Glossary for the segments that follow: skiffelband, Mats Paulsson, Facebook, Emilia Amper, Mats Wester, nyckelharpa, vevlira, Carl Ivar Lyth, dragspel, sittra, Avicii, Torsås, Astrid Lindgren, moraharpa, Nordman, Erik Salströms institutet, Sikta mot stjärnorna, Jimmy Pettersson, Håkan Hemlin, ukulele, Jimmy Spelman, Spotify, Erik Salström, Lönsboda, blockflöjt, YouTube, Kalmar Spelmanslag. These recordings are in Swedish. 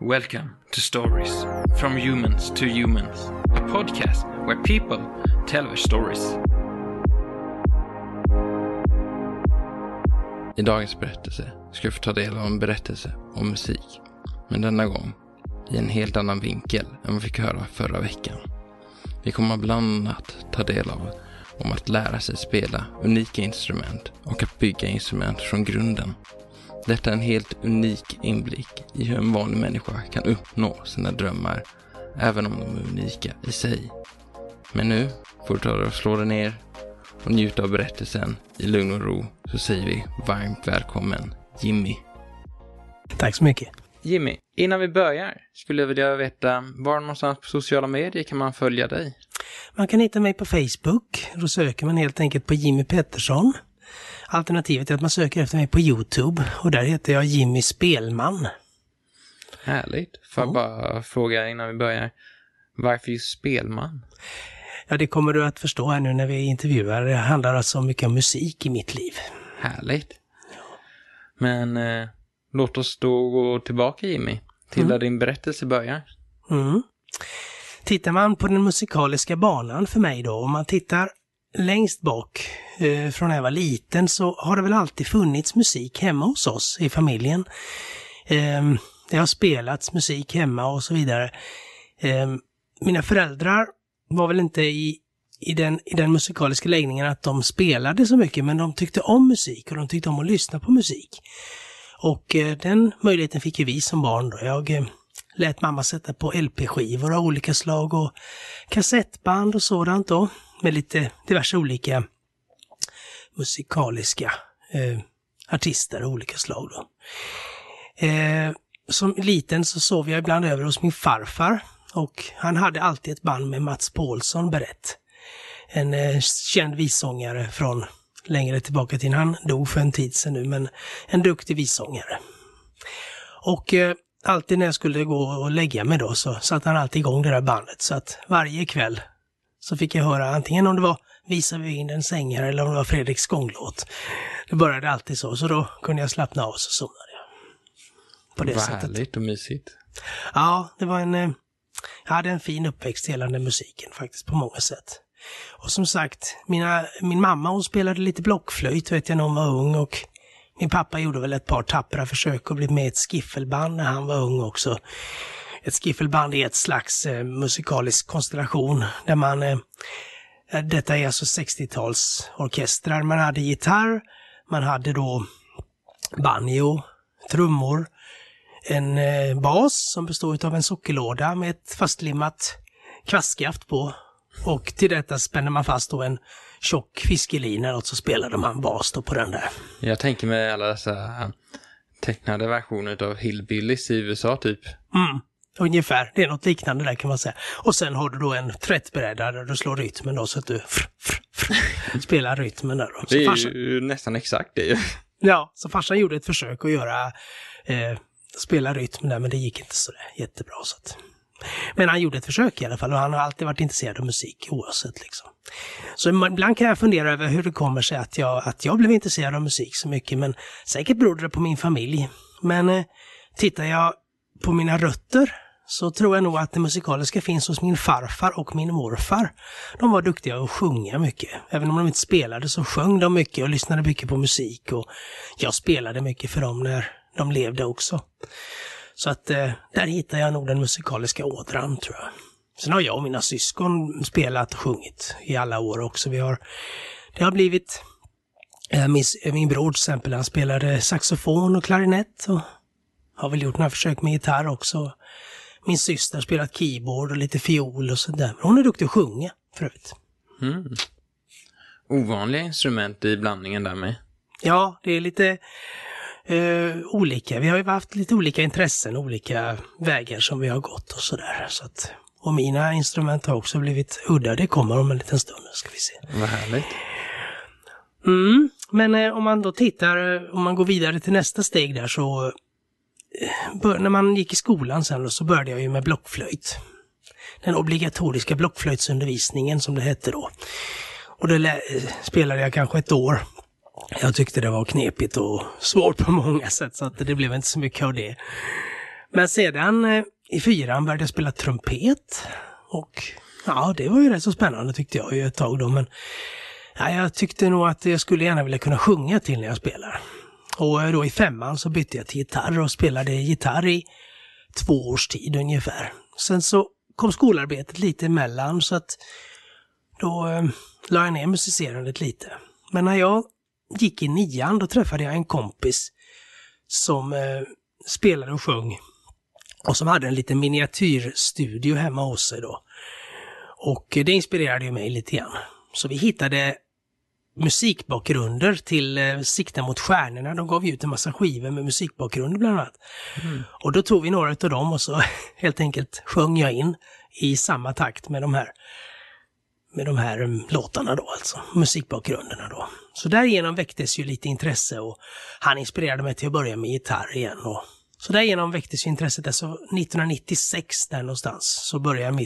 Welcome to Stories from Humans to Humans, a podcast where people tell their stories. I dagens berättelse ska vi få ta del av en berättelse om musik, men denna gång i en helt annan vinkel än vi fick höra förra veckan. Vi kommer bland annat ta del av om att lära sig spela unika instrument och att bygga instrument från grunden. Detta är en helt unik inblick i hur en vanlig människa kan uppnå sina drömmar, även om de är unika i sig. Men nu får du ta dig och slå dig ner och njuta av berättelsen i lugn och ro, så säger vi varmt välkommen Jimmy. Tack så mycket. Jimmy, innan vi börjar skulle jag vilja veta, var någonstans på sociala medier kan man följa dig? Man kan hitta mig på Facebook, då söker man helt enkelt på Jimmy Pettersson. Alternativet är att man söker efter mig på YouTube, och där heter jag Jimmy Spelman. Härligt. Får jag bara fråga innan vi börjar, varför just Spelman? Ja, det kommer du att förstå här nu när vi intervjuar. Det handlar alltså mycket om musik i mitt liv. Härligt. Men låt oss då gå tillbaka, Jimmy, till där din berättelse börjar. Mm. Tittar man på den musikaliska banan för mig då, om man tittar längst bak från när jag var liten, så har det väl alltid funnits musik hemma hos oss i familjen. Det har spelats musik hemma och så vidare. Mina föräldrar var väl inte i den musikaliska läggningen att de spelade så mycket, men de tyckte om musik och de tyckte om att lyssna på musik. Och den möjligheten fick ju vi som barn då. Jag lät mamma sätta på LP-skivor av olika slag och kassettband och sådant då, med lite diverse olika musikaliska artister av olika slag då. Som liten så sov jag ibland över hos min farfar, och han hade alltid ett band med Mats Paulsson berett. En känd vissångare från längre tillbaka till, han dog för en tid sedan nu, men en duktig vissångare. Och alltid när jag skulle gå och lägga mig då, så satte han alltid igång det där bandet, så att varje kväll så fick jag höra antingen om det var Visar vi in den sängar eller om det var Fredriks gånglåt. Det började alltid så, så då kunde jag slappna av och så somnade jag. På det sättet. Härligt och mysigt. Ja, det var jag hade en fin uppväxt gällande musiken faktiskt på många sätt. Och som sagt, min mamma, hon spelade lite blockflöjt vet jag när hon var ung, och min pappa gjorde väl ett par tappra försök att bli med i ett skiffelband när han var ung också. Ett skiffelband är ett slags musikalisk konstellation där man, detta är alltså 60-talsorkestrar, man hade gitarr, man hade då banjo, trummor, en bas som består av en sockerlåda med ett fastlimmat kvastskaft på, och till detta spänner man fast då en tjock fiskelina, och så spelade man bas då på den där. Jag tänker mig alla dessa tecknade versioner av Hillbillies i USA typ. Mm. Ungefär, det är något liknande där kan man säga. Och sen har du då en trättbräda där du slår rytmen då, så att du spelar rytmen där då. Det är ju nästan exakt det ju. Ja, så farsan gjorde ett försök att spela rytmen där, men det gick inte så där jättebra. Så att. Men han gjorde ett försök i alla fall, och han har alltid varit intresserad av musik oavsett liksom. Så ibland kan jag fundera över hur det kommer sig att jag blev intresserad av musik så mycket, men säkert berodde det på min familj. Men tittar jag på mina rötter så tror jag nog att det musikaliska finns hos min farfar och min morfar. De var duktiga att sjunga mycket. Även om de inte spelade så sjöng de mycket och lyssnade mycket på musik. Och jag spelade mycket för dem när de levde också. Så att där hittar jag nog den musikaliska ådran tror jag. Sen har jag och mina syskon spelat och sjungit i alla år också. Det har blivit min bror till exempel, han spelade saxofon och klarinett, och har väl gjort några försök med gitarr också. Min syster spelat keyboard och lite fiol och sådär. Hon är duktig att sjunga för övrigt. Mm. Ovanliga instrument i blandningen där med. Ja, det är lite olika. Vi har ju haft lite olika intressen, olika vägar som vi har gått och sådär. Så att, och mina instrument har också blivit udda. Det kommer om en liten stund, ska vi se. Vad härligt. Mm. Men om man då tittar, om man går vidare till nästa steg där, så när man gick i skolan sen då, så började jag ju med blockflöjt. Den obligatoriska blockflöjtsundervisningen som det hette då. Och det spelade jag kanske ett år. Jag tyckte det var knepigt och svårt på många sätt, så att det blev inte så mycket av det. Men sedan i fyran började jag spela trumpet. Och ja, det var ju rätt så spännande tyckte jag ju ett tag då. Men ja, jag tyckte nog att jag skulle gärna vilja kunna sjunga till när jag spelar. Och då i femman så bytte jag till gitarr och spelade gitarr i 2 års tid ungefär. Sen så kom skolarbetet lite emellan så att då la jag ner musicerandet lite. Men när jag gick i 9:an då träffade jag en kompis som spelade och sjöng. Och som hade en liten miniatyrstudio hemma hos sig då. Och det inspirerade ju mig lite grann. Så vi hittade musikbakgrunder till Sikta mot stjärnorna. De gav ut en massa skivor med musikbakgrunder bland annat. Mm. Och då tog vi några av dem och så helt enkelt sjöng jag in i samma takt med de här låtarna då, alltså musikbakgrunderna då. Så därigenom väcktes ju lite intresse och han inspirerade mig till att börja med gitarr igen. Och så därigenom väcktes ju intresset. Alltså 1996 där någonstans så började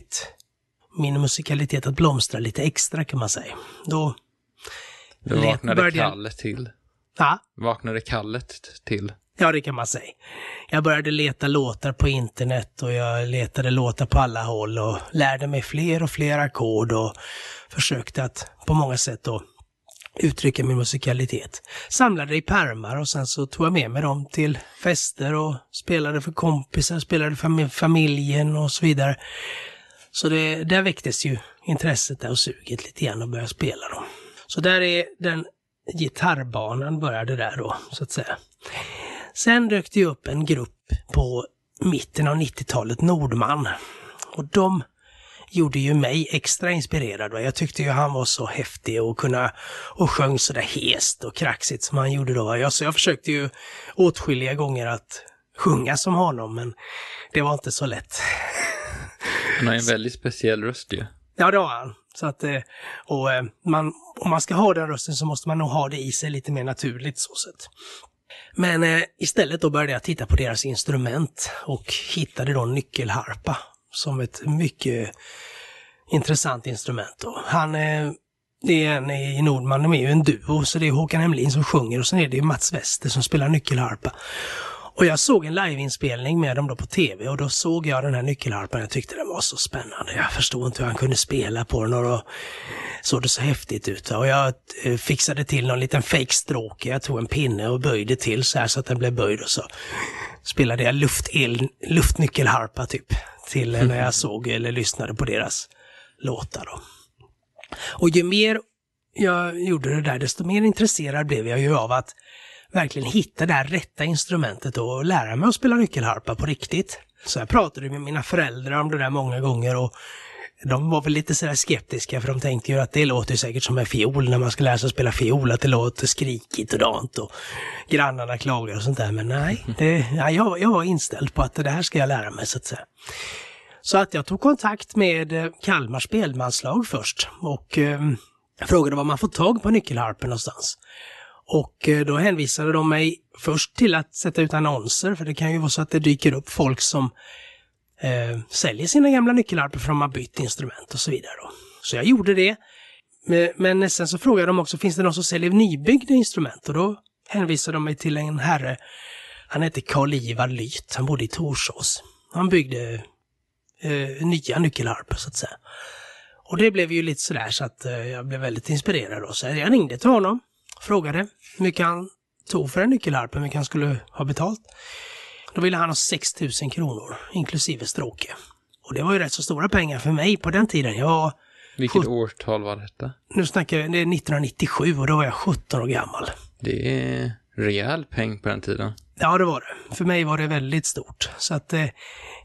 min musikalitet att blomstra lite extra kan man säga. Då vaknade kallet till. Ja, det kan man säga. Jag började leta låtar på internet och jag letade låtar på alla håll och lärde mig fler och fler ackord och försökte att på många sätt då uttrycka min musikalitet. Samlade i pärmar och sen så tog jag med mig dem till fester och spelade för kompisar, spelade för familjen och så vidare. Så där väcktes ju intresset där och suget lite grann och började spela dem. Så där är den gitarrbanan började där då, så att säga. Sen dök det upp en grupp på mitten av 90-talet, Nordman. Och de gjorde ju mig extra inspirerad. Jag tyckte ju han var så häftig och sjöng så där hest och kraxigt som han gjorde då. Så jag försökte ju åtskilliga gånger att sjunga som honom, men det var inte så lätt. Han har en väldigt speciell röst ju. Ja, det har han. Så att, om man ska ha den rösten så måste man nog ha det i sig lite mer naturligt så sätt. Men istället då började jag titta på deras instrument och hittade då nyckelharpa som ett mycket intressant instrument då. Det är en i Nordman, de är ju en duo, så det är Håkan Hemlin som sjunger och sen är det ju Mats Wester som spelar nyckelharpa. Och jag såg en liveinspelning med dem då på tv och då såg jag den här nyckelharpan. Jag tyckte den var så spännande. Jag förstod inte hur han kunde spela på den och då såg det så häftigt ut. Och jag fixade till någon liten fake stråke. Jag tog en pinne och böjde till så här så att den blev böjd och så spelade jag luftnyckelharpa typ till när jag såg eller lyssnade på deras låtar då. Och ju mer jag gjorde det där desto mer intresserad blev jag ju av att verkligen hitta det här rätta instrumentet och lära mig att spela nyckelharpa på riktigt. Så jag pratade med mina föräldrar om det där många gånger och de var väl lite sådär skeptiska för de tänkte ju att det låter säkert som en fiol när man ska lära sig att spela fiol, att det låter skrikigt och dant och grannarna klagar och sånt där. Men jag var inställd på att det här ska jag lära mig så att säga. Så att jag tog kontakt med Kalmar Spelmanslag först och frågade var man får tag på nyckelharpen någonstans. Och då hänvisade de mig först till att sätta ut annonser. För det kan ju vara så att det dyker upp folk som säljer sina gamla nyckelharpor för de har bytt instrument och så vidare då. Så jag gjorde det. Men sen så frågade de också, finns det någon som säljer nybyggda instrument? Och då hänvisade de mig till en herre. Han hette Carl Ivar Lyth. Han bodde i Torsås. Han byggde nya nyckelharpor så att säga. Och det blev ju lite sådär så att jag blev väldigt inspirerad då. Så jag ringde till honom. Frågade hur mycket han tog för en nyckelharpa, hur mycket han skulle ha betalt. Då ville han ha 6 000 kronor, inklusive stråke. Och det var ju rätt så stora pengar för mig på den tiden. Vilket årtal var detta? Nu snackar jag, det är 1997 och då var jag 17 år gammal. Det är rejäl peng på den tiden. Ja, det var det. För mig var det väldigt stort. Så att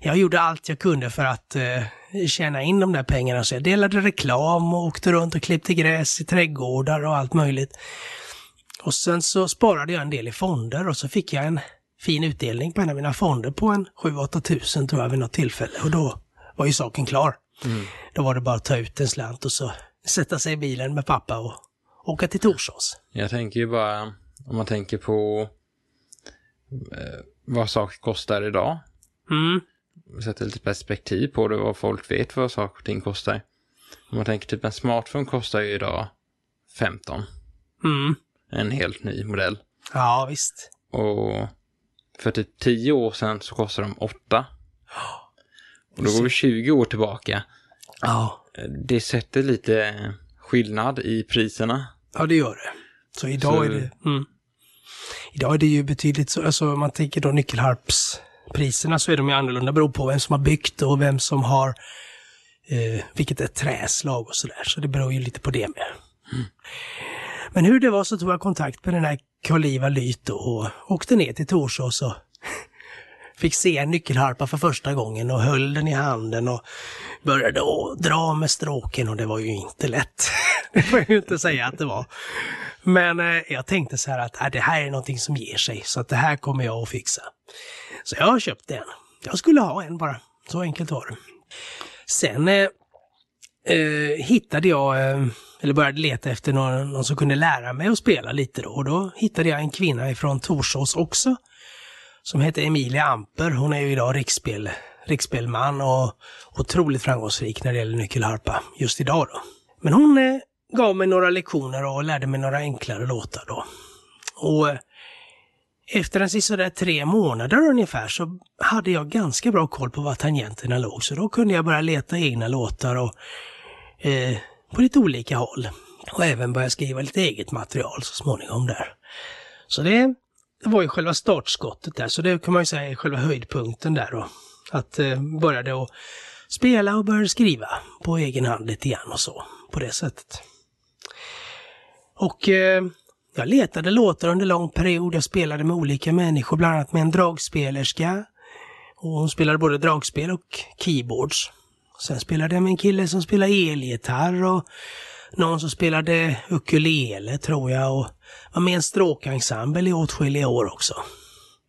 jag gjorde allt jag kunde för att tjäna in de där pengarna. Så jag delade reklam och åkte runt och klippte gräs i trädgårdar och allt möjligt. Och sen så sparade jag en del i fonder och så fick jag en fin utdelning på en av mina fonder på en 7-8 000 tror jag vid något tillfälle. Och då var ju saken klar. Mm. Då var det bara att ta ut en slant och så sätta sig i bilen med pappa och åka till Torsås. Jag tänker ju bara, om man tänker på vad saker kostar idag. Mm. Sätter lite perspektiv på det och folk vet vad saker och ting kostar. Om man tänker typ en smartphone kostar ju idag 15. Mm. En helt ny modell. Ja, visst. Och för typ 10 år sedan så kostade de 8. Och då går vi 20 år tillbaka. Ja. Det sätter lite skillnad i priserna. Ja, det gör det. Så idag så... är det... Mm. Idag är det ju betydligt så, alltså man tänker då nyckelharpspriserna så är de ju annorlunda beroende på vem som har byggt och vem som har vilket är träslag och sådär. Så det beror ju lite på det med. Mm. Men hur det var så tog jag kontakt med den här Carl Ivar Lyth och åkte ner till Torsås och fick se en nyckelharpa för första gången och höll den i handen och började dra med stråken och det var ju inte lätt. Det får jag ju inte säga att det var. Men jag tänkte så här att det här är någonting som ger sig så att det här kommer jag att fixa. Så jag har köpt en. Jag skulle ha en bara. Så enkelt var det. Sen hittade jag, eller började leta efter någon som kunde lära mig att spela lite då. Och då hittade jag en kvinna ifrån Torsås också som heter Emilia Amper. Hon är ju idag riksspelman och otroligt framgångsrik när det gäller nyckelharpa just idag då. Men hon gav mig några lektioner och lärde mig några enklare låtar då. Och efter en sådär 3 månader ungefär så hade jag ganska bra koll på var tangenterna låg. Så då kunde jag börja leta egna låtar och, på lite olika håll. Och även börja skriva lite eget material så småningom där. Så det var ju själva startskottet där. Så det kan man ju säga är själva höjdpunkten där då. Att började att spela och började skriva på egen hand lite grann och så. På det sättet. Och jag letade låtar under lång period. Jag spelade med olika människor, bland annat med en dragspelerska. Och hon spelade både dragspel och keyboards. Sen spelade jag med en kille som spelade elgitarr och någon som spelade ukulele tror jag. Och var med en stråkensemble i åtskilliga år också.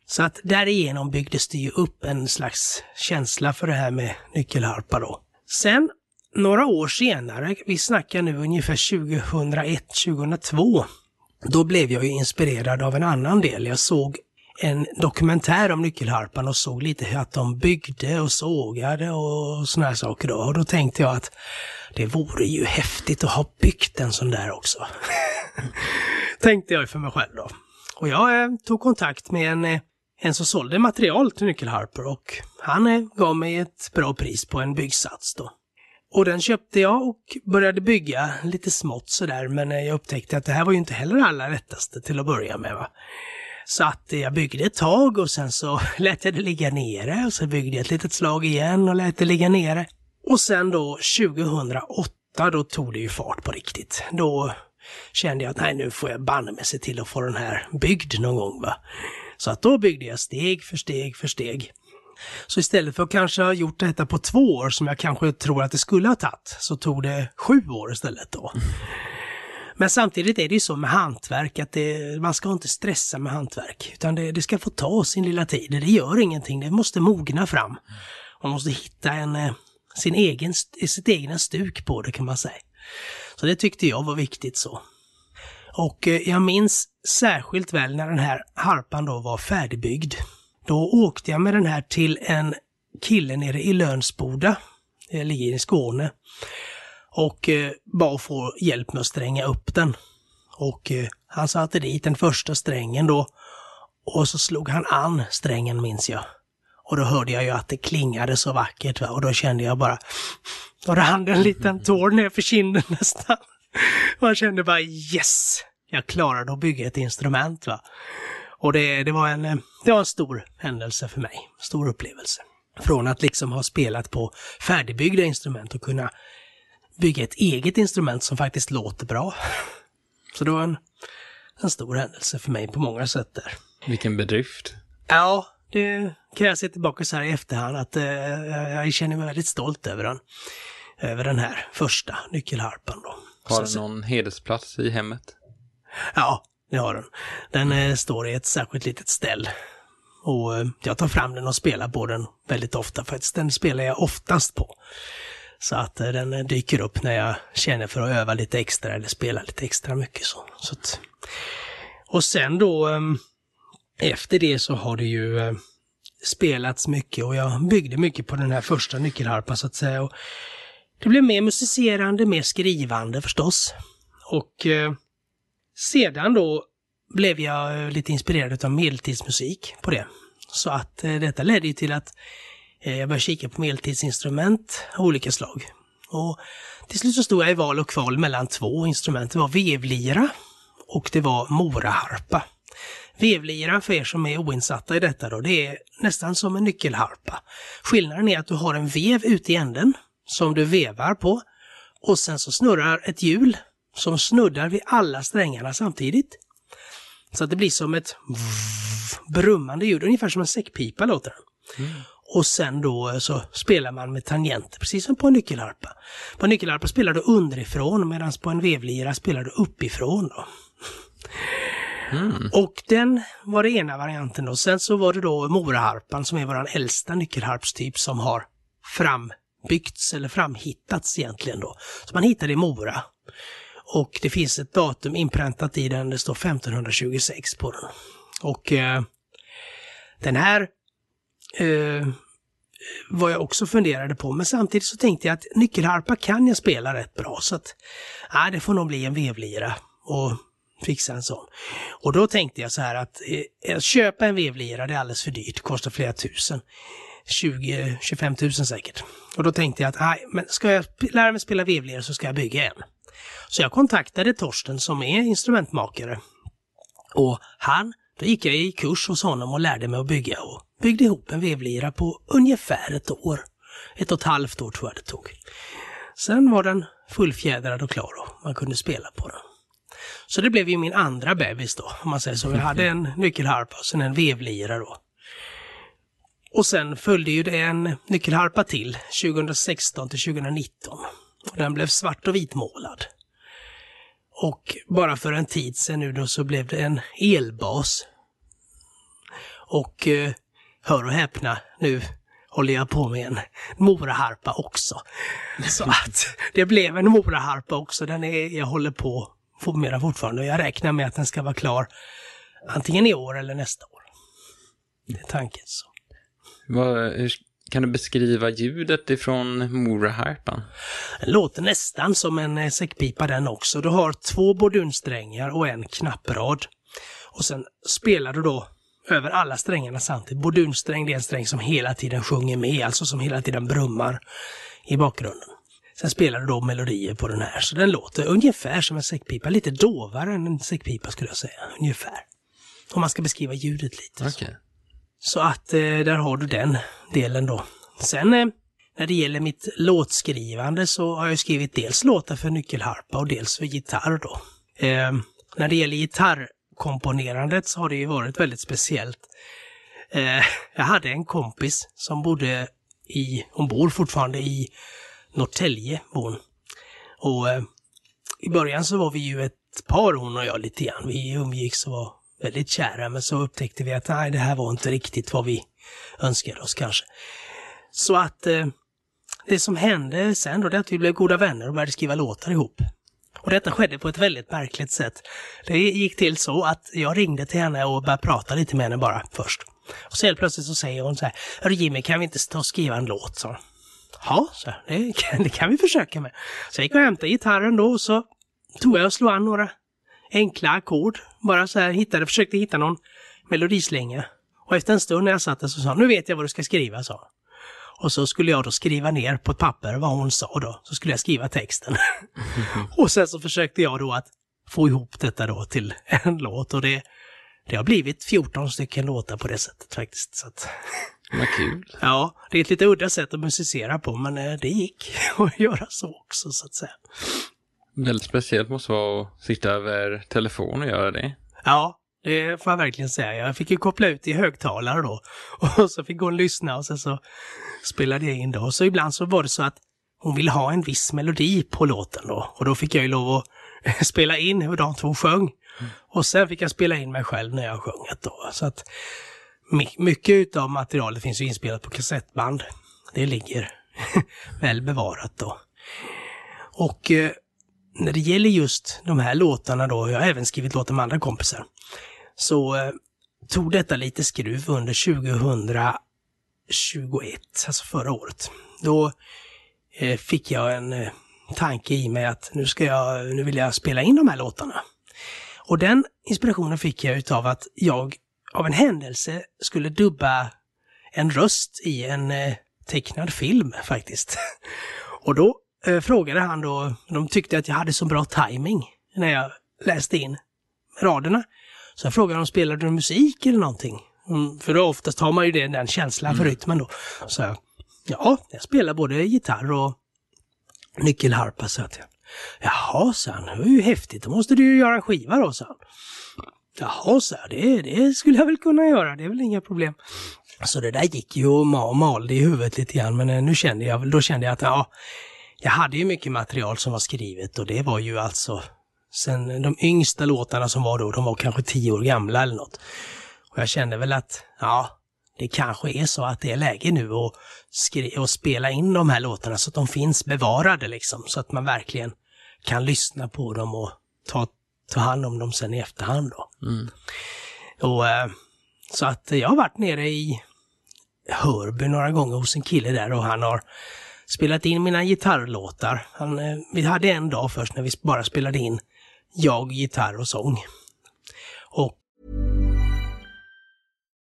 Så att därigenom byggdes det ju upp en slags känsla för det här med nyckelharpa då. Sen några år senare, vi snackar nu ungefär 2001-2002, då blev jag ju inspirerad av en annan del. Jag såg en dokumentär om nyckelharpan och såg lite hur att de byggde och sågade och såna här saker då. Och då tänkte jag att det vore ju häftigt att ha byggt en sån där också. Tänkte jag för mig själv då. Och jag tog kontakt med en som sålde material till nyckelharpor och han gav mig ett bra pris på en byggsats då. Och den köpte jag och började bygga lite smått sådär. Men jag upptäckte att det här var ju inte heller allra rättaste till att börja med va. Så att jag byggde ett tag och sen så lät jag det ligga nere. Och så byggde jag ett litet slag igen och lät det ligga nere. Och sen då 2008 då tog det ju fart på riktigt. Då kände jag att nej nu får jag banne mig se till att få den här byggd någon gång va. Så att då byggde jag steg för steg för steg. Så istället för att kanske ha gjort detta på 2 år som jag kanske tror att det skulle ha tagit så tog det 7 år istället då. Mm. Men samtidigt är det ju så med hantverk att man ska inte stressa med hantverk utan det ska få ta sin lilla tid. Det gör ingenting, det måste mogna fram. Man måste hitta sitt egna stuk på det kan man säga. Så det tyckte jag var viktigt så. Och jag minns särskilt väl när den här harpan då var färdigbyggd. Då åkte jag med den här till en kille nere i Lönsboda, jag ligger i Skåne, och bara få hjälp med att stränga upp den. Och han satte dit den första strängen då och så slog han an strängen minns jag. Och då hörde jag ju att det klingade så vackert va? Och då kände jag bara, då rann det en liten tår ner för kinden nästan. Man kände bara yes, jag klarade att bygga ett instrument va. Och det var en stor händelse för mig, stor upplevelse. Från att liksom ha spelat på färdigbyggda instrument och kunna bygga ett eget instrument som faktiskt låter bra. Så det var en stor händelse för mig på många sätt där. Vilken bedrift. Ja, det kan jag se tillbaka så här i efterhand att jag känner mig väldigt stolt över den. Över den här första nyckelharpan då. Har den någon hedersplats i hemmet? Ja. Det har den. Den står i ett särskilt litet ställ. Och jag tar fram den och spelar på den väldigt ofta. Faktiskt den spelar jag oftast på. Så att den dyker upp när jag känner för att öva lite extra eller spela lite extra mycket. Så att. Och sen då efter det så har det ju spelats mycket och jag byggde mycket på den här första nyckelharpan så att säga. Och det blev mer musicerande, mer skrivande förstås. Och... sedan då blev jag lite inspirerad av medeltidsmusik på det. Så att detta ledde ju till att jag började kika på medeltidsinstrument av olika slag. Och till slut så stod jag i val och kval mellan två instrument. Det var vevlira och det var moraharpa. Vevlira, för er som är oinsatta i detta då, det är nästan som en nyckelharpa. Skillnaden är att du har en vev ute i änden som du vevar på och sen så snurrar ett hjul som snuddar vid alla strängarna samtidigt. Så att det blir som ett brummande ljud, ungefär som en säckpipa låter den. Mm. Och sen då så spelar man med tangenter, precis som på en nyckelharpa. På en nyckelharpa spelar du underifrån, medan på en vevlira spelar du uppifrån då. Mm. Och den var den ena varianten då. Sen så var det då moraharpan som är våran äldsta nyckelharpstyp som har frambyggts eller framhittats egentligen då. Så man hittade i Mora. Och det finns ett datum inpräntat i den, det står 1526 på den. Och den här vad jag också funderade på, men samtidigt så tänkte jag att nyckelharpa kan jag spela rätt bra, så att det får nog bli en vevlira och fixa en sån. Och då tänkte jag så här att köpa en vevlira, det är alldeles för dyrt, kostar flera tusen, 20-25 000 säkert. Och då tänkte jag att men ska jag lära mig spela vevlira så ska jag bygga en. Så jag kontaktade Torsten som är instrumentmakare, och då gick jag i kurs hos honom och lärde mig att bygga, och byggde ihop en vevlira på ungefär ett år. 1,5 år tror jag det tog. Sen var den fullfjädrad och klar och man kunde spela på den. Så det blev ju min andra bebis då, om man säger så. Jag hade en nyckelharpa och sen en vevlira då. Och sen följde ju det en nyckelharpa till 2016 till 2019. Den blev svart och vitmålad. Och bara för en tid sedan nu då så blev det en elbas. Och hör och häpna, nu håller jag på med en moraharpa också. Så att det blev en moraharpa också. Den jag håller på med den fortfarande. Jag räknar med att den ska vara klar antingen i år eller nästa år. Det är tanken så. Kan du beskriva ljudet ifrån moraharpan? Den låter nästan som en säckpipa den också. Du har två bordunsträngar och en knapprad. Och sen spelar du då över alla strängarna samtidigt. Bordunsträng, det är en sträng som hela tiden sjunger med, alltså som hela tiden brummar i bakgrunden. Sen spelar du då melodier på den här, så den låter ungefär som en säckpipa. Lite dovare än en säckpipa skulle jag säga, ungefär. Om man ska beskriva ljudet lite. Okej. Så att där har du den delen då. Sen när det gäller mitt låtskrivande så har jag skrivit dels låtar för nyckelharpa och dels för gitarr då. När det gäller gitarrkomponerandet så har det ju varit väldigt speciellt. Jag hade en kompis som hon bor fortfarande i Norrtälje, och i början så var vi ju ett par, hon och jag lite grann. Vi umgicks och var väldigt kära, men så upptäckte vi att det här var inte riktigt vad vi önskade oss kanske. Så att det som hände sen då, det att vi blev goda vänner och började skriva låtar ihop. Och detta skedde på ett väldigt märkligt sätt. Det gick till så att jag ringde till henne och började prata lite med henne bara först. Och så helt plötsligt så säger hon så här: "Hörru Jimmy, kan vi inte stå och skriva en låt?" Så. Ja, så det kan vi försöka med. Så jag gick och hämtade gitarren då, och så tog jag och slog an några enkla ackord. Bara så här försökte hitta någon melodislänga. Och efter en stund när jag satt där så sa: "Nu vet jag vad du ska skriva", sa. Och så skulle jag då skriva ner på ett papper vad hon sa då. Så skulle jag skriva texten. Och sen så försökte jag då att få ihop detta då till en låt. Och det har blivit 14 stycken låtar på det sättet faktiskt. Så att vad kul. Ja, det är ett lite udda sätt att musicera på, men det gick att göra så också, så att säga. Väldigt speciellt måste vara att sitta över telefon och göra det. Ja, det får jag verkligen säga. Jag fick ju koppla ut i högtalare då, och så fick hon lyssna och sen så spelade jag in då. Så ibland så var det så att hon ville ha en viss melodi på låten då, och då fick jag ju lov att spela in hur de två sjöng. Och sen fick jag spela in mig själv när jag sjöngat då, så att mycket av materialet finns ju inspelat på kassettband. Det ligger väl bevarat då. Och när det gäller just de här låtarna då, jag har även skrivit låtar med andra kompisar, så tog detta lite skruv under 2021, alltså förra året. Då fick jag en tanke i mig att nu vill jag spela in de här låtarna. Och den inspirationen fick jag utav att jag av en händelse skulle dubba en röst i en tecknad film faktiskt. Och då frågade han då, de tyckte att jag hade så bra timing när jag läste in raderna. Så jag frågade om de spelade musik eller någonting. För då oftast har man ju den känslan för rytmen då. Så jag spelar både gitarr och nyckelharpa, så att jag. Jaha, så han, det är ju häftigt. Då måste du ju göra en skiva då, så han. Jaha, så det skulle jag väl kunna göra. Det är väl inga problem. Så det där gick ju och malde i huvudet lite grann. Men nu kände jag att jag hade ju mycket material som var skrivet. Och det var ju alltså sen de yngsta låtarna som var då, de var kanske 10 år gamla eller något. Och jag kände väl att det kanske är så att det är läge nu att spela in de här låtarna så att de finns bevarade liksom. Så att man verkligen kan lyssna på dem och ta hand om dem sen i efterhand då. Mm. Och så att jag har varit nere i Hörby några gånger hos en kille där, och han har spelat in mina gitarrlåtar. Vi hade en dag först när vi bara spelade in jag, gitarr och sång.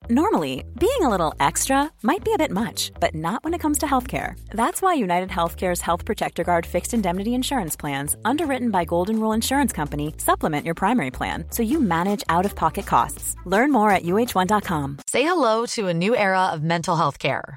Normally, being a little extra might be a bit much, but not when it comes to healthcare. That's why United Healthcare's Health Protector Guard fixed indemnity insurance plans, underwritten by Golden Rule Insurance Company, supplement your primary plan so you manage out-of-pocket costs. Learn more at uh1.com. Say hello to a new era of mental health care.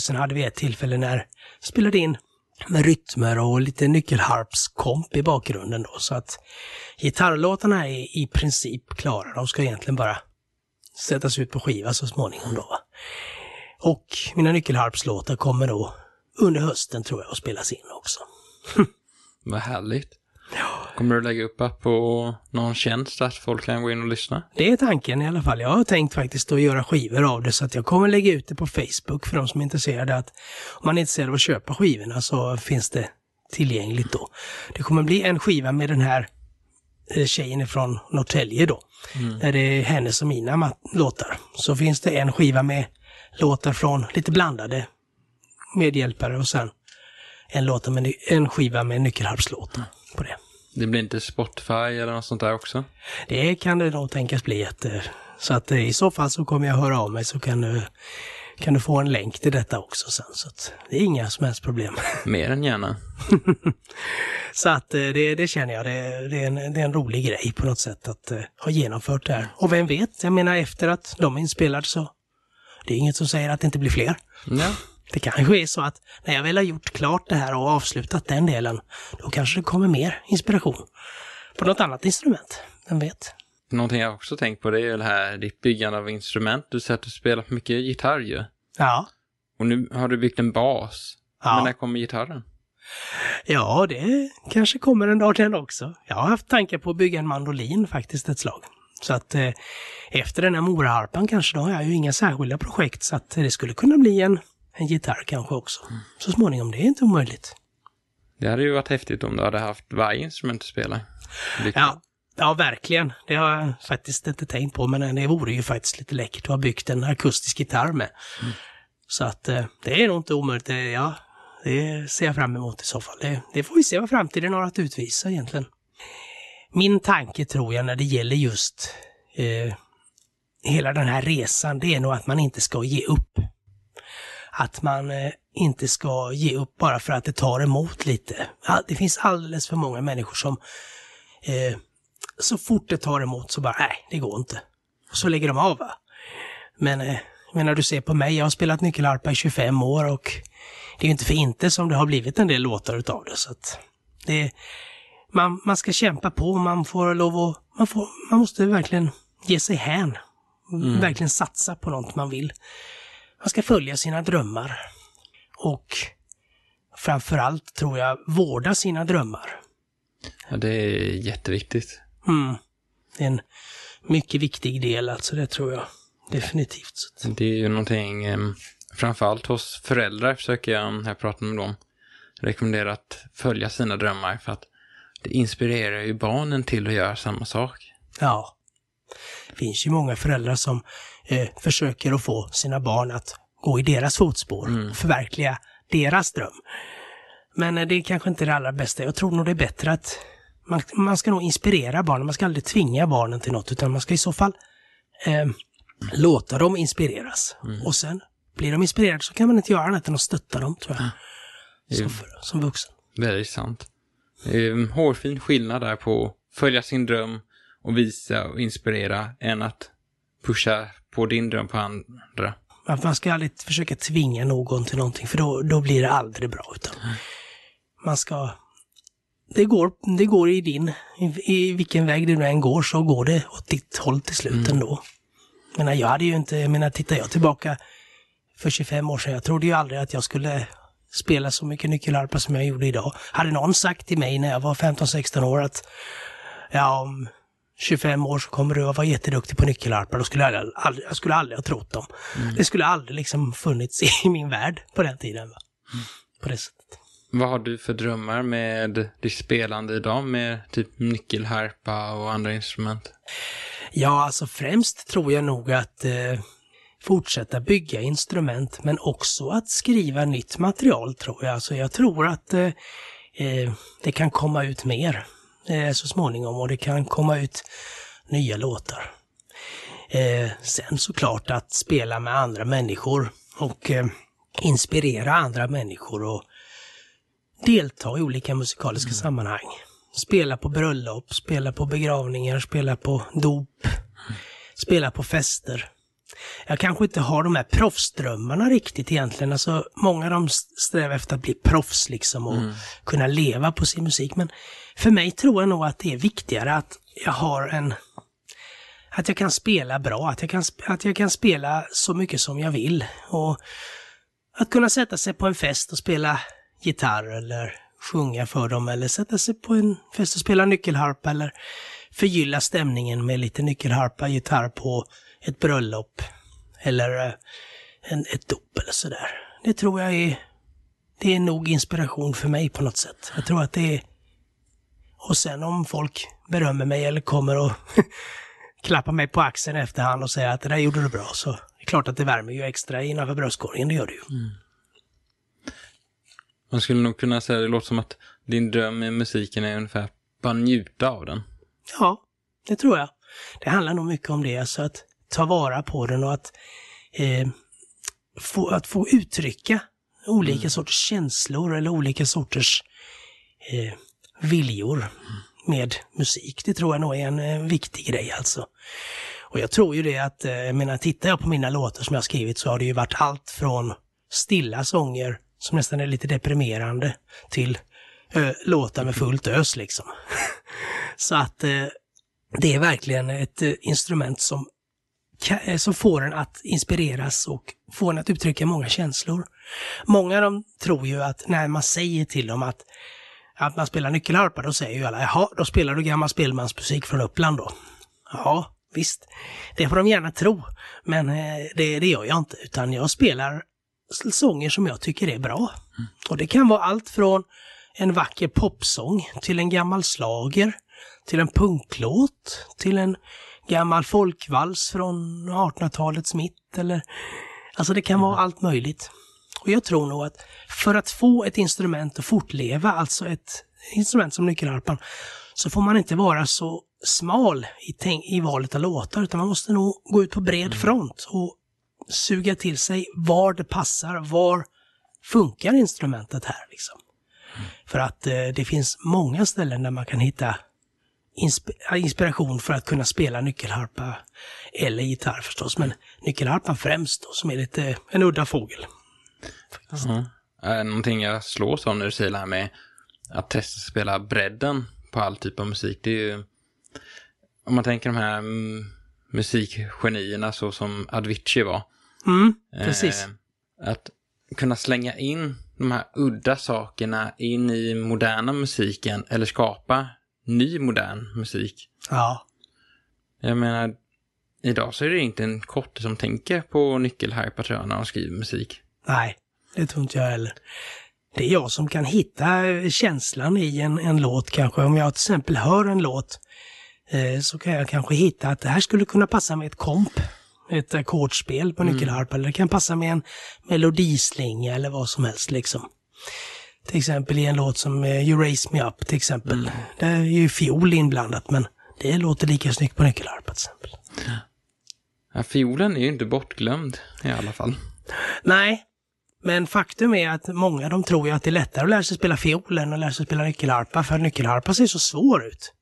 Sen hade vi ett tillfälle när spelade in med rytmer och lite nyckelharpskomp i bakgrunden då, så att gitarrlåtarna är i princip klara. De ska egentligen bara sättas ut på skiva så småningom då. Och mina nyckelharpslåtar kommer då under hösten tror jag att spelas in också. Vad härligt. Kommer du lägga upp på någon tjänst att folk kan gå in och lyssna? Det är tanken i alla fall. Jag har tänkt faktiskt att göra skivor av det, så att jag kommer lägga ut det på Facebook för de som är intresserade. Att om man är intresserad av att köpa skivorna så finns det tillgängligt då. Det kommer bli en skiva med den här tjejen från Norrtälje då. Där det är hennes och mina låtar. Så finns det en skiva med låtar från lite blandade medhjälpare och sen en skiva med nyckelharpslåtar på det. Det blir inte Spotify eller något sånt där också? Det kan det nog tänkas bli. Så att i så fall så kommer jag höra av mig, så kan du få en länk till detta också sen. Så att det är inga som helst problem. Mer än gärna. Så att det känner jag. Det är en rolig grej på något sätt att ha genomfört det här. Och vem vet, jag menar efter att de är inspelade så det är inget som säger att det inte blir fler. Ja. Det kanske är så att när jag väl har gjort klart det här och avslutat den delen, då kanske det kommer mer inspiration på något annat instrument. Vem vet? Någonting jag också tänkt på, det är det här ditt byggande av instrument. Du säger att du spelar på mycket gitarr ju. Ja. Och nu har du byggt en bas. Ja. Men när kommer gitarren? Ja, det kanske kommer en dag den också. Jag har haft tankar på att bygga en mandolin faktiskt ett slag. Så att efter den här moraharpan kanske, då har jag ju inga särskilda projekt, så att det skulle kunna bli en gitarr kanske också. Så småningom, det är inte omöjligt. Det hade ju varit häftigt om du hade haft varje instrument att spela. Ja, verkligen. Det har jag faktiskt inte tänkt på, men det vore ju faktiskt lite läckert att ha byggt en akustisk gitarr med. Så att det är nog inte omöjligt. Jag det ser jag fram emot i så fall. Det får vi se vad framtiden har att utvisa egentligen. Min tanke tror jag när det gäller just hela den här resan, det är nog att man inte ska ge upp. Att man inte ska ge upp bara för att det tar emot lite. Det finns alldeles för många människor som så fort det tar emot så bara, nej det går inte. Och så lägger de av. Va? Men när du ser på mig, jag har spelat nyckelharpa i 25 år och det är ju inte för inte som det har blivit en del låtar utav det. Så att det, man ska kämpa på, man får lov och man måste verkligen ge sig hän. Verkligen satsa på något man vill. Man ska följa sina drömmar och framförallt tror jag vårda sina drömmar. Ja, det är jätteviktigt. Det är en mycket viktig del, alltså det tror jag definitivt. Det är ju någonting, framförallt hos föräldrar försöker jag, när jag pratar med dem, rekommendera att följa sina drömmar för att det inspirerar ju barnen till att göra samma sak. Ja, det finns ju många föräldrar som försöker att få sina barn att gå i deras fotspår och förverkliga deras dröm. Men det är kanske inte det allra bästa. Jag tror nog det är bättre att man ska nog inspirera barnen. Man ska aldrig tvinga barnen till något, utan man ska i så fall låta dem inspireras. Och sen blir de inspirerade så kan man inte göra annat än att stötta dem, tror jag. Som vuxen. Väldigt sant. Hårfin skillnad där på följa sin dröm och visa och inspirera än att pusha på din dröm på andra. Man ska aldrig försöka tvinga någon till någonting, för då blir det aldrig bra. Utan man ska... Det går i din... I vilken väg du än går så går det åt ditt håll till slut ändå. Men jag hade ju inte... Jag menar, tittar jag tillbaka för 25 år sedan, jag trodde ju aldrig att jag skulle spela så mycket nyckelharpa som jag gjorde idag. Hade någon sagt till mig när jag var 15-16 år att om 25 år så kommer du att vara jätteduktig på nyckelharpa, då skulle jag skulle aldrig ha trott dem. Det skulle aldrig liksom funnits i min värld på den tiden. Va? På det sättet. Vad har du för drömmar med ditt spelande idag med typ nyckelharpa och andra instrument? Ja, alltså främst tror jag nog att fortsätta bygga instrument, men också att skriva nytt material tror jag. Alltså jag tror att det kan komma ut mer så småningom och det kan komma ut nya låtar. Sen såklart att spela med andra människor och inspirera andra människor och delta i olika musikaliska sammanhang. Spela på bröllop, spela på begravningar, spela på dop, spela på fester. Jag kanske inte har de här proffsdrömmarna riktigt egentligen. Alltså, många av dem strävar efter att bli proffs liksom, och kunna leva på sin musik. Men för mig tror jag nog att det är viktigare att jag har att jag kan spela bra, att jag kan spela så mycket som jag vill. Och att kunna sätta sig på en fest och spela gitarr eller sjunga för dem, eller sätta sig på en fest och spela nyckelharpa eller förgylla stämningen med lite nyckelharpa, gitarr på ett bröllop eller ett dop eller sådär. Det tror jag det är nog inspiration för mig på något sätt. Jag tror att det är... Och sen om folk berömmer mig eller kommer och klappar mig på axeln efterhand och säger att det där gjorde du bra, så det är klart att det värmer ju extra innanför bröstkorgen, det gör det ju. Man skulle nog kunna säga, det låter som att din dröm med musiken är ungefär bara njuta av den. Ja, det tror jag. Det handlar nog mycket om det, så att ta vara på den och att få uttrycka olika sorters känslor eller olika sorters viljor med musik. Det tror jag nog är en viktig grej alltså. Och jag tror ju det att, tittar jag på mina låtar som jag har skrivit så har det ju varit allt från stilla sånger som nästan är lite deprimerande till låtar med fullt ös liksom. Så att det är verkligen ett instrument som får en att inspireras och får en att uttrycka många känslor. Många av dem tror ju att när man säger till dem att man spelar nyckelharpa, då säger ju alla, jaha, då spelar du gammal spelmansmusik från Uppland då. Ja, visst. Det får de gärna tro, men det gör jag inte, utan jag spelar sånger som jag tycker är bra. Och det kan vara allt från en vacker popsång till en gammal slager, till en punklåt, till en gammal folkvals från 1800-talets mitt, eller alltså det kan vara allt möjligt. Och jag tror nog att för att få ett instrument att fortleva, alltså ett instrument som nyckelharpan, så får man inte vara så smal i valet av låtar, utan man måste nog gå ut på bred front och suga till sig var det passar, var funkar instrumentet här liksom. För att det finns många ställen där man kan hitta inspiration för att kunna spela nyckelharpa eller gitarr förstås, men nyckelharpan främst då, som är lite en udda fågel. Någonting jag slås av när du säger det här med att testa att spela bredden på all typ av musik, det är ju, om man tänker de här musikgenierna så som Avicii var, precis, att kunna slänga in de här udda sakerna in i moderna musiken eller skapa ny modern musik. Ja. Jag menar, idag så är det inte en korte som tänker på nyckelharpa tror jag när de skriver musik. Nej, det tror inte jag heller. Det är jag som kan hitta känslan i en låt kanske. Om jag till exempel hör en låt så kan jag kanske hitta att det här skulle kunna passa med ett komp, ett ackordspel på nyckelharpa, eller det kan passa med en melodislinga eller vad som helst liksom. Till exempel i en låt som You Raise Me Up till exempel. Det är ju fiol inblandat, men det låter lika snyggt på nyckelharpa till exempel. Ja, fiolen är ju inte bortglömd i alla fall. Nej, men faktum är att många de tror ju att det är lättare att lära sig spela fiol än att lära sig spela nyckelharpa, för nyckelharpa ser så svår ut.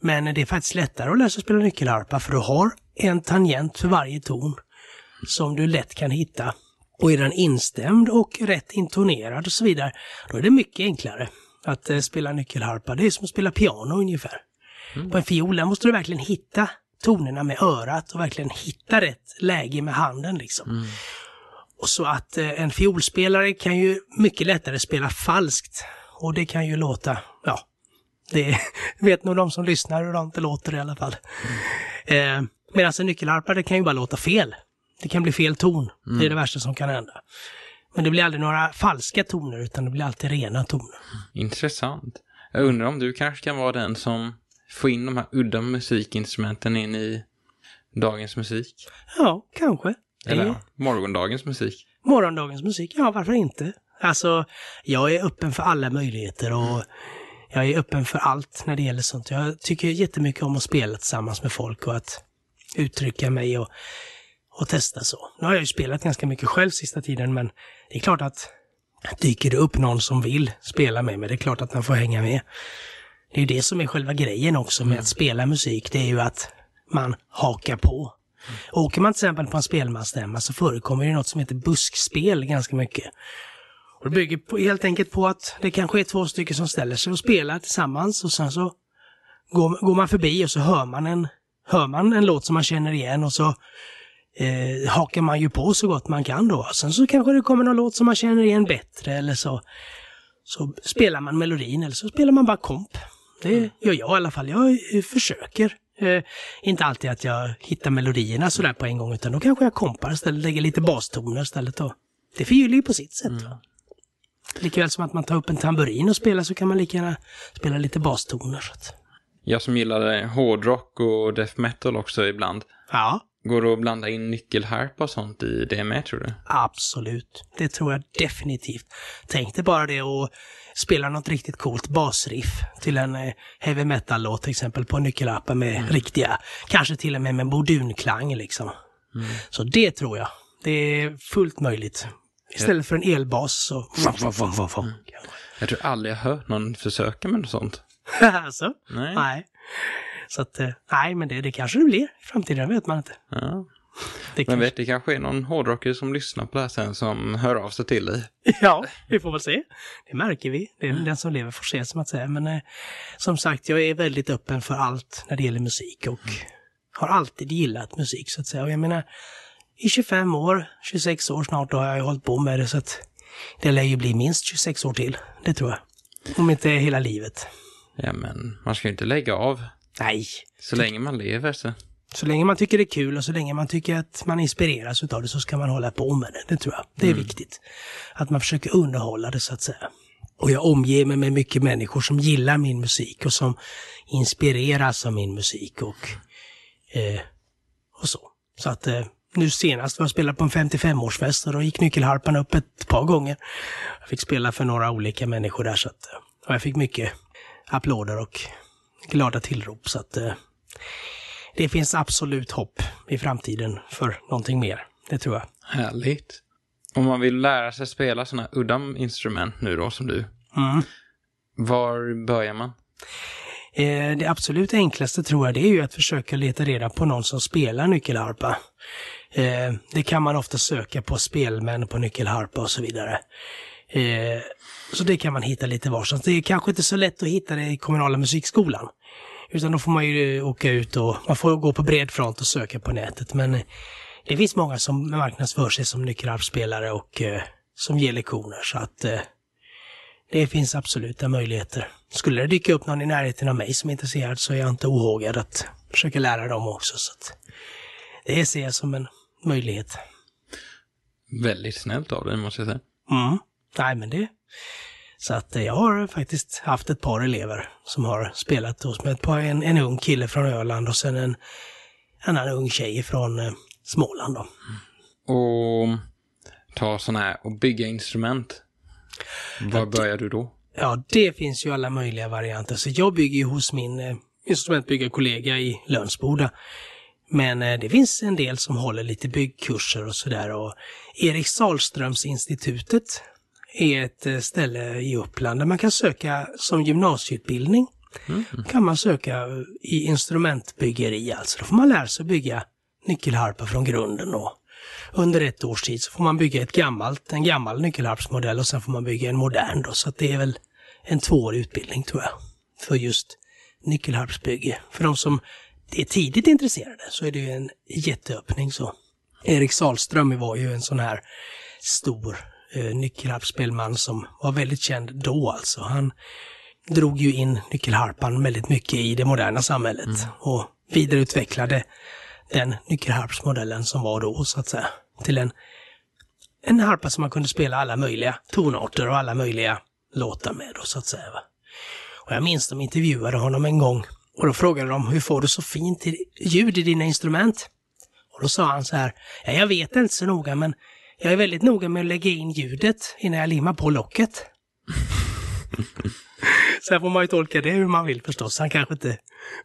Men det är faktiskt lättare att lära sig spela nyckelharpa, för du har en tangent för varje ton som du lätt kan hitta. Och är den instämd och rätt intonerad och så vidare, då är det mycket enklare att spela nyckelharpa. Det är som att spela piano ungefär. På en fiol måste du verkligen hitta tonerna med örat och verkligen hitta rätt läge med handen liksom. Och så att en fiolspelare kan ju mycket lättare spela falskt, och det kan ju låta, ja, det vet nog de som lyssnar hur de inte låter i alla fall. Medan en nyckelharpa, det kan ju bara låta fel. Det kan bli fel ton. Det är det värsta som kan hända. Men det blir aldrig några falska toner, utan det blir alltid rena toner. Intressant. Jag undrar om du kanske kan vara den som får in de här udda musikinstrumenten in i dagens musik? Ja, kanske. Eller morgondagens musik. Morgondagens musik, ja, varför inte? Alltså, jag är öppen för alla möjligheter och jag är öppen för allt när det gäller sånt. Jag tycker jättemycket om att spela tillsammans med folk och att uttrycka mig och testa så. Nu har jag ju spelat ganska mycket själv sista tiden, men det är klart att dyker det upp någon som vill spela med mig, det är klart att man får hänga med. Det är ju det som är själva grejen också med att spela musik, det är ju att man hakar på. Åker man till exempel på en spelmansstämma så förekommer det något som heter buskspel ganska mycket. Och det bygger på, helt enkelt på att det kanske är två stycken som ställer sig och spelar tillsammans, och sen så går man förbi och så hör man en låt som man känner igen, och så hakar man ju på så gott man kan då. Sen så kanske det kommer någon låt som man känner igen bättre, eller så spelar man melodin, eller så spelar man bara komp. Det gör jag i alla fall. Jag försöker. Inte alltid att jag hittar melodierna sådär på en gång, utan då kanske jag kompar istället, lägger lite bastoner istället då. Det förgyller ju på sitt sätt. Likaväl som att man tar upp en tamburin och spelar, så kan man lika gärna spela lite bastoner. Så att... Jag som gillar hårdrock och death metal också ibland. Ja. Går det att blanda in nyckelharpa och sånt i det med, tror du? Absolut, det tror jag definitivt. Tänk dig bara det och spela något riktigt coolt basriff till en heavy metal-låt till exempel på nyckelharpa med riktiga, kanske till och med en bodunklang liksom. Så det tror jag, det är fullt möjligt. Istället för en elbas så... Jag tror aldrig jag hört någon försöka med något sånt. Alltså? Nej. Så att, nej, men det kanske det blir i framtiden, vet man inte. Ja. Det kanske är någon hårdrockare som lyssnar på det här sen som hör av sig till dig. Ja, vi får väl se. Det märker vi. Det är den som lever får se, som att säga. Men som sagt, jag är väldigt öppen för allt när det gäller musik och har alltid gillat musik så att säga. Och jag menar, i 25 år, 26 år snart då har jag ju hållit på med det, så att det lär ju bli minst 26 år till. Det tror jag. Om inte hela livet. Ja, men man ska ju inte lägga av. Nej. Så länge man lever så. Så länge man tycker det är kul och så länge man tycker att man inspireras utav det, så ska man hålla på med det, det tror jag. Det är viktigt. Att man försöker underhålla det så att säga. Och jag omger mig med mycket människor som gillar min musik och som inspireras av min musik och så. Så att nu senast var jag spelade på en 55-årsfest och då gick nyckelharpan upp ett par gånger. Jag fick spela för några olika människor där, så att, och jag fick mycket applåder och glada tillrop, så att det finns absolut hopp i framtiden för någonting mer, det tror jag. Härligt. Om man vill lära sig spela sådana udda instrument nu då som du, var börjar man? Det absolut enklaste tror jag det är ju att försöka leta reda på någon som spelar nyckelharpa. Det kan man ofta söka på spelmän på nyckelharpa och så vidare. Så det kan man hitta lite varstans. Det är kanske inte så lätt att hitta det i kommunala musikskolan. Utan då får man ju åka ut och man får gå på bred front och söka på nätet. Men det finns många som marknadsför sig som nyckelharpspelare och som ger lektioner. Så att det finns absoluta möjligheter. Skulle det dyka upp någon i närheten av mig som är intresserad så är jag inte ohågad att försöka lära dem också. Så att det ser jag som en möjlighet. Väldigt snällt av dig måste jag säga. Mm. Nej, men det. Så att jag har faktiskt haft ett par elever som har spelat hos mig. En ung kille från Öland och sen en annan ung tjej från Småland. Då. Och ta sådana här och bygga instrument. Var börjar du då? Ja, det finns ju alla möjliga varianter. Så jag bygger ju hos min instrumentbyggarkollega i Lönsboda. Men det finns en del som håller lite byggkurser och sådär. Och Erik Salströms institutet är ett ställe i Uppland där man kan söka som gymnasieutbildning. Kan man söka i instrumentbyggeri. Alltså då får man lära sig bygga nyckelharpa från grunden. Och under ett års tid så får man bygga en gammal nyckelharpsmodell och sen får man bygga en modern. Då. Så att det är väl en 2-årig utbildning tror jag för just nyckelharpsbygge. För de som är tidigt intresserade så är det ju en jätteöppning. Så. Erik Salström var ju en sån här stor nyckelharpsspelman som var väldigt känd då alltså. Han drog ju in nyckelharpan väldigt mycket i det moderna samhället och vidareutvecklade den nyckelharpsmodellen som var då så att säga till en harpa som man kunde spela alla möjliga tonarter och alla möjliga låtar med då, så att säga. Va? Och jag minns de intervjuade honom en gång och då frågade de hur får du så fint ljud i dina instrument? Och då sa han så här, ja, jag vet inte så noga men jag är väldigt noga med att lägga in ljudet innan jag limmar på locket. Sen får man ju tolka det hur man vill förstås. Han kanske inte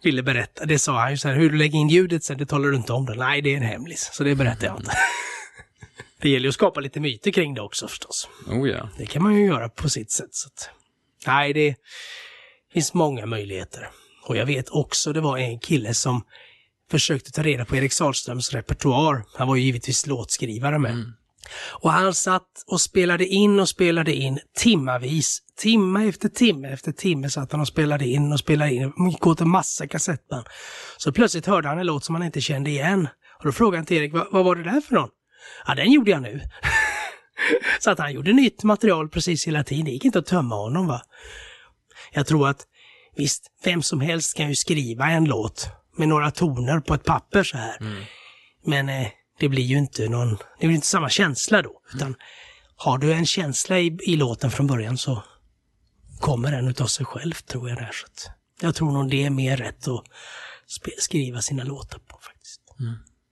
ville berätta. Det sa han ju så här, hur du lägger in ljudet sen det talar du inte om det. Nej, det är en hemlis. Så det berättar jag inte. Det gäller ju att skapa lite myter kring det också förstås. Oh, ja. Det kan man ju göra på sitt sätt. Så att, nej, det finns många möjligheter. Och jag vet också, det var en kille som försökte ta reda på Erik Salströms repertoar. Han var ju givetvis låtskrivare med. Och han satt och spelade in timmavis. Timme efter timme satt han och spelade in. Han gick åt en massa kassettband. Så plötsligt hörde han en låt som han inte kände igen. Och då frågade han till Erik, vad var det där för någon? Ja, den gjorde jag nu. Så att han gjorde nytt material precis hela tiden. Det gick inte att tömma honom, va? Jag tror att, visst, vem som helst kan ju skriva en låt med några toner på ett papper så här. Men... det blir ju inte det blir inte samma känsla då, utan har du en känsla i låten från början så kommer den utav sig själv tror jag där. Så att jag tror nog det är mer rätt att skriva sina låtar på faktiskt.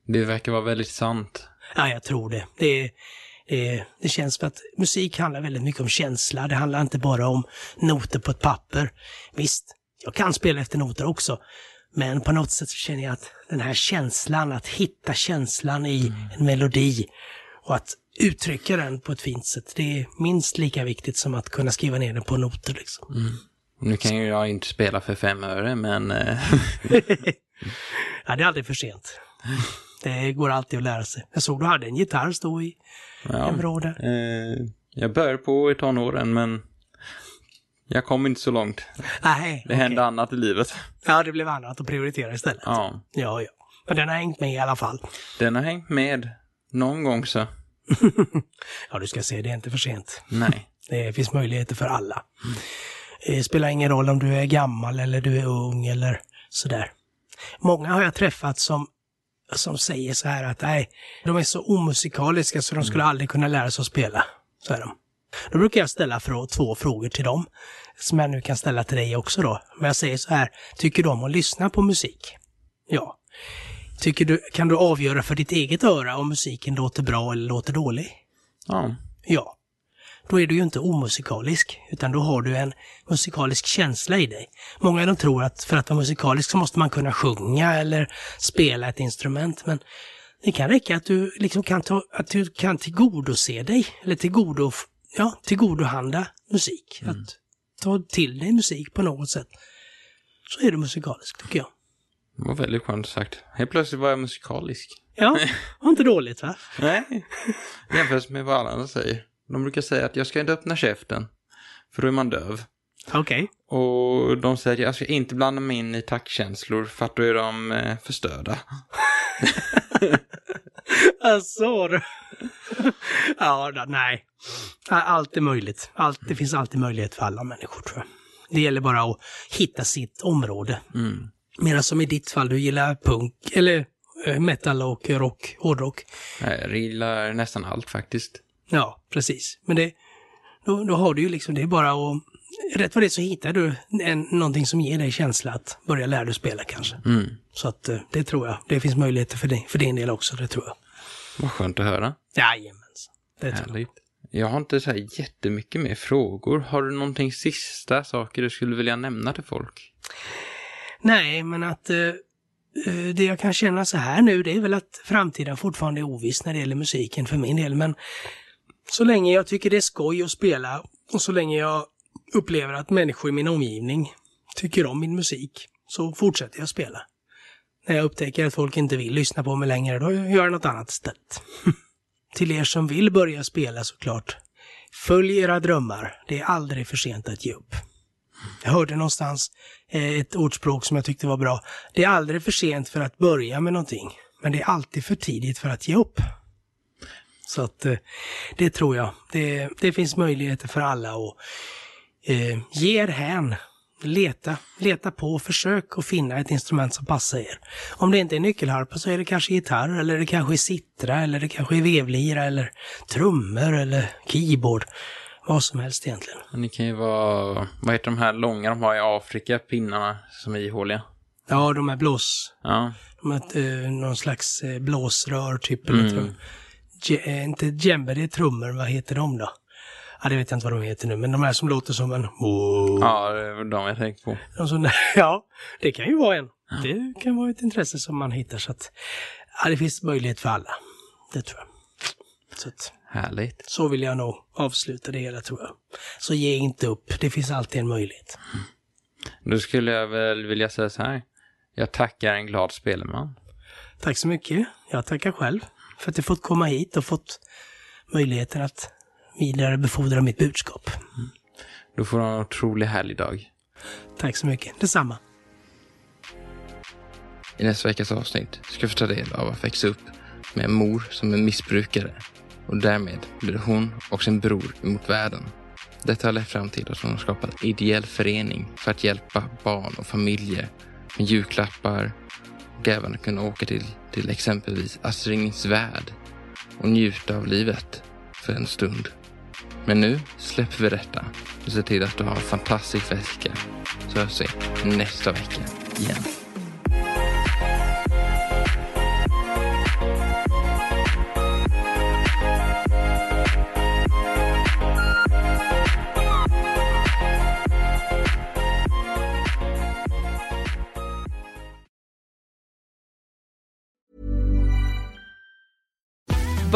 Det verkar vara väldigt sant. Ja, jag tror det. Det känns för att musik handlar väldigt mycket om känsla. Det handlar inte bara om noter på ett papper. Visst, jag kan spela efter noter också. Men på något sätt så känner jag att den här känslan, att hitta känslan i en melodi och att uttrycka den på ett fint sätt, det är minst lika viktigt som att kunna skriva ner den på noter liksom. Nu kan ju jag inte spela för 5 öre, men... Ja, det är aldrig för sent. Det går alltid att lära sig. Jag såg du hade en gitarr stå i en vrå där. Jag började på i tonåren, men... jag kom inte så långt. Nej, det hände annat i livet. Ja, det blev annat att prioritera istället. Ja. Men den har hängt med i alla fall. Den har hängt med någon gång så. Ja, du ska se, det är inte för sent. Nej. Det finns möjligheter för alla. Det spelar ingen roll om du är gammal eller du är ung eller sådär. Många har jag träffat som säger så här att nej, de är så omusikaliska så de skulle aldrig kunna lära sig att spela. Så är de. Då brukar jag ställa 2 frågor till dem som jag nu kan ställa till dig också då. Men jag säger så här, tycker de att lyssna på musik? Ja. Kan du avgöra för ditt eget öra om musiken låter bra eller låter dålig? Ja. Ja. Då är du ju inte omusikalisk, utan då har du en musikalisk känsla i dig. Många av dem tror att för att vara musikalisk så måste man kunna sjunga eller spela ett instrument, men det kan räcka att du liksom kan tillgodose dig, eller tillgodohanda musik. Mm. Att ta till dig musik på något sätt, så är du musikalisk, tycker jag. Det var väldigt skönt sagt. Helt plötsligt var jag musikalisk. Ja, var inte dåligt, va? Nej, jämfört med vad alla andra säger. De brukar säga att jag ska inte öppna käften, för då är man döv. Okej. Okay. Och de säger att jag ska inte blanda mig in i tackkänslor, för att då är de förstörda. Alltså, ja, då, nej. Allt är möjligt. Det finns alltid möjlighet för alla människor, tror jag. Det gäller bara att hitta sitt område. Mm. Medan som i ditt fall, du gillar punk, eller metal och rock, hårdrock. Jag gillar nästan allt faktiskt. Ja, precis. Men det, då har du ju liksom, det är bara att, rätt vad det så hittar du någonting som ger dig känsla att börja lära dig spela kanske. Mm. Så att det tror jag, det finns möjligheter för din del också, det tror jag. Vad skönt att höra. Jajamens, det tror jag. Jag har inte så här jättemycket mer frågor. Har du någonting sista saker du skulle vilja nämna till folk? Nej, men att det jag kan känna så här nu, det är väl att framtiden fortfarande är oviss när det gäller musiken för min del. Men så länge jag tycker det är skoj att spela, och så länge jag upplever att människor i min omgivning tycker om min musik, så fortsätter jag spela. När jag upptäcker att folk inte vill lyssna på mig längre, då gör jag något annat ställt. Till er som vill börja spela, såklart, följ era drömmar. Det är aldrig för sent att ge upp. Jag hörde någonstans ett ordspråk som jag tyckte var bra. Det är aldrig för sent för att börja med någonting, men det är alltid för tidigt för att ge upp. Så att det tror jag. Det finns möjligheter för alla att ge er hän. Leta på, försök att finna ett instrument som passar er. Om det inte är nyckelharpa så är det kanske gitarr, eller det kanske är sittra, eller det kanske är vevlira, eller trummor, eller keyboard. Vad som helst egentligen. Ni kan ju vara, vad heter de här långa de har i Afrika, pinnarna som är ihåliga? Ja, de är blås. Ja. De är någon slags blåsrör typ. Mm. Eller inte djembe, det är trummor. Vad heter de då? Ja, det vet jag inte vad de heter nu, men de här som låter som en... Ja, det är de jag tänker på. Ja, det kan ju vara en. Ja. Det kan vara ett intresse som man hittar, så att ja, det finns möjlighet för alla. Det tror jag. Så att, härligt. Så vill jag nog avsluta det hela, tror jag. Så ge inte upp. Det finns alltid en möjlighet. Mm. Då skulle jag väl vilja säga så här. Jag tackar en glad spelman. Tack så mycket. Jag tackar själv för att jag fått komma hit och fått möjligheten att vidare befordra mitt budskap. Mm. Då får du en otroligt härlig dag. Tack så mycket. Detsamma. I nästa veckas avsnitt ska vi ta del av att växa upp med en mor som är missbrukare, och därmed blir hon och sin bror emot världen. Detta har lett fram till att hon har skapat en ideell förening för att hjälpa barn och familjer med julklappar, och även att kunna åka till exempelvis Astrid Lindgrens Värld och njuta av livet för en stund. Men nu släpper vi detta och ser till att du har en fantastisk vecka, så hörs vi nästa vecka igen.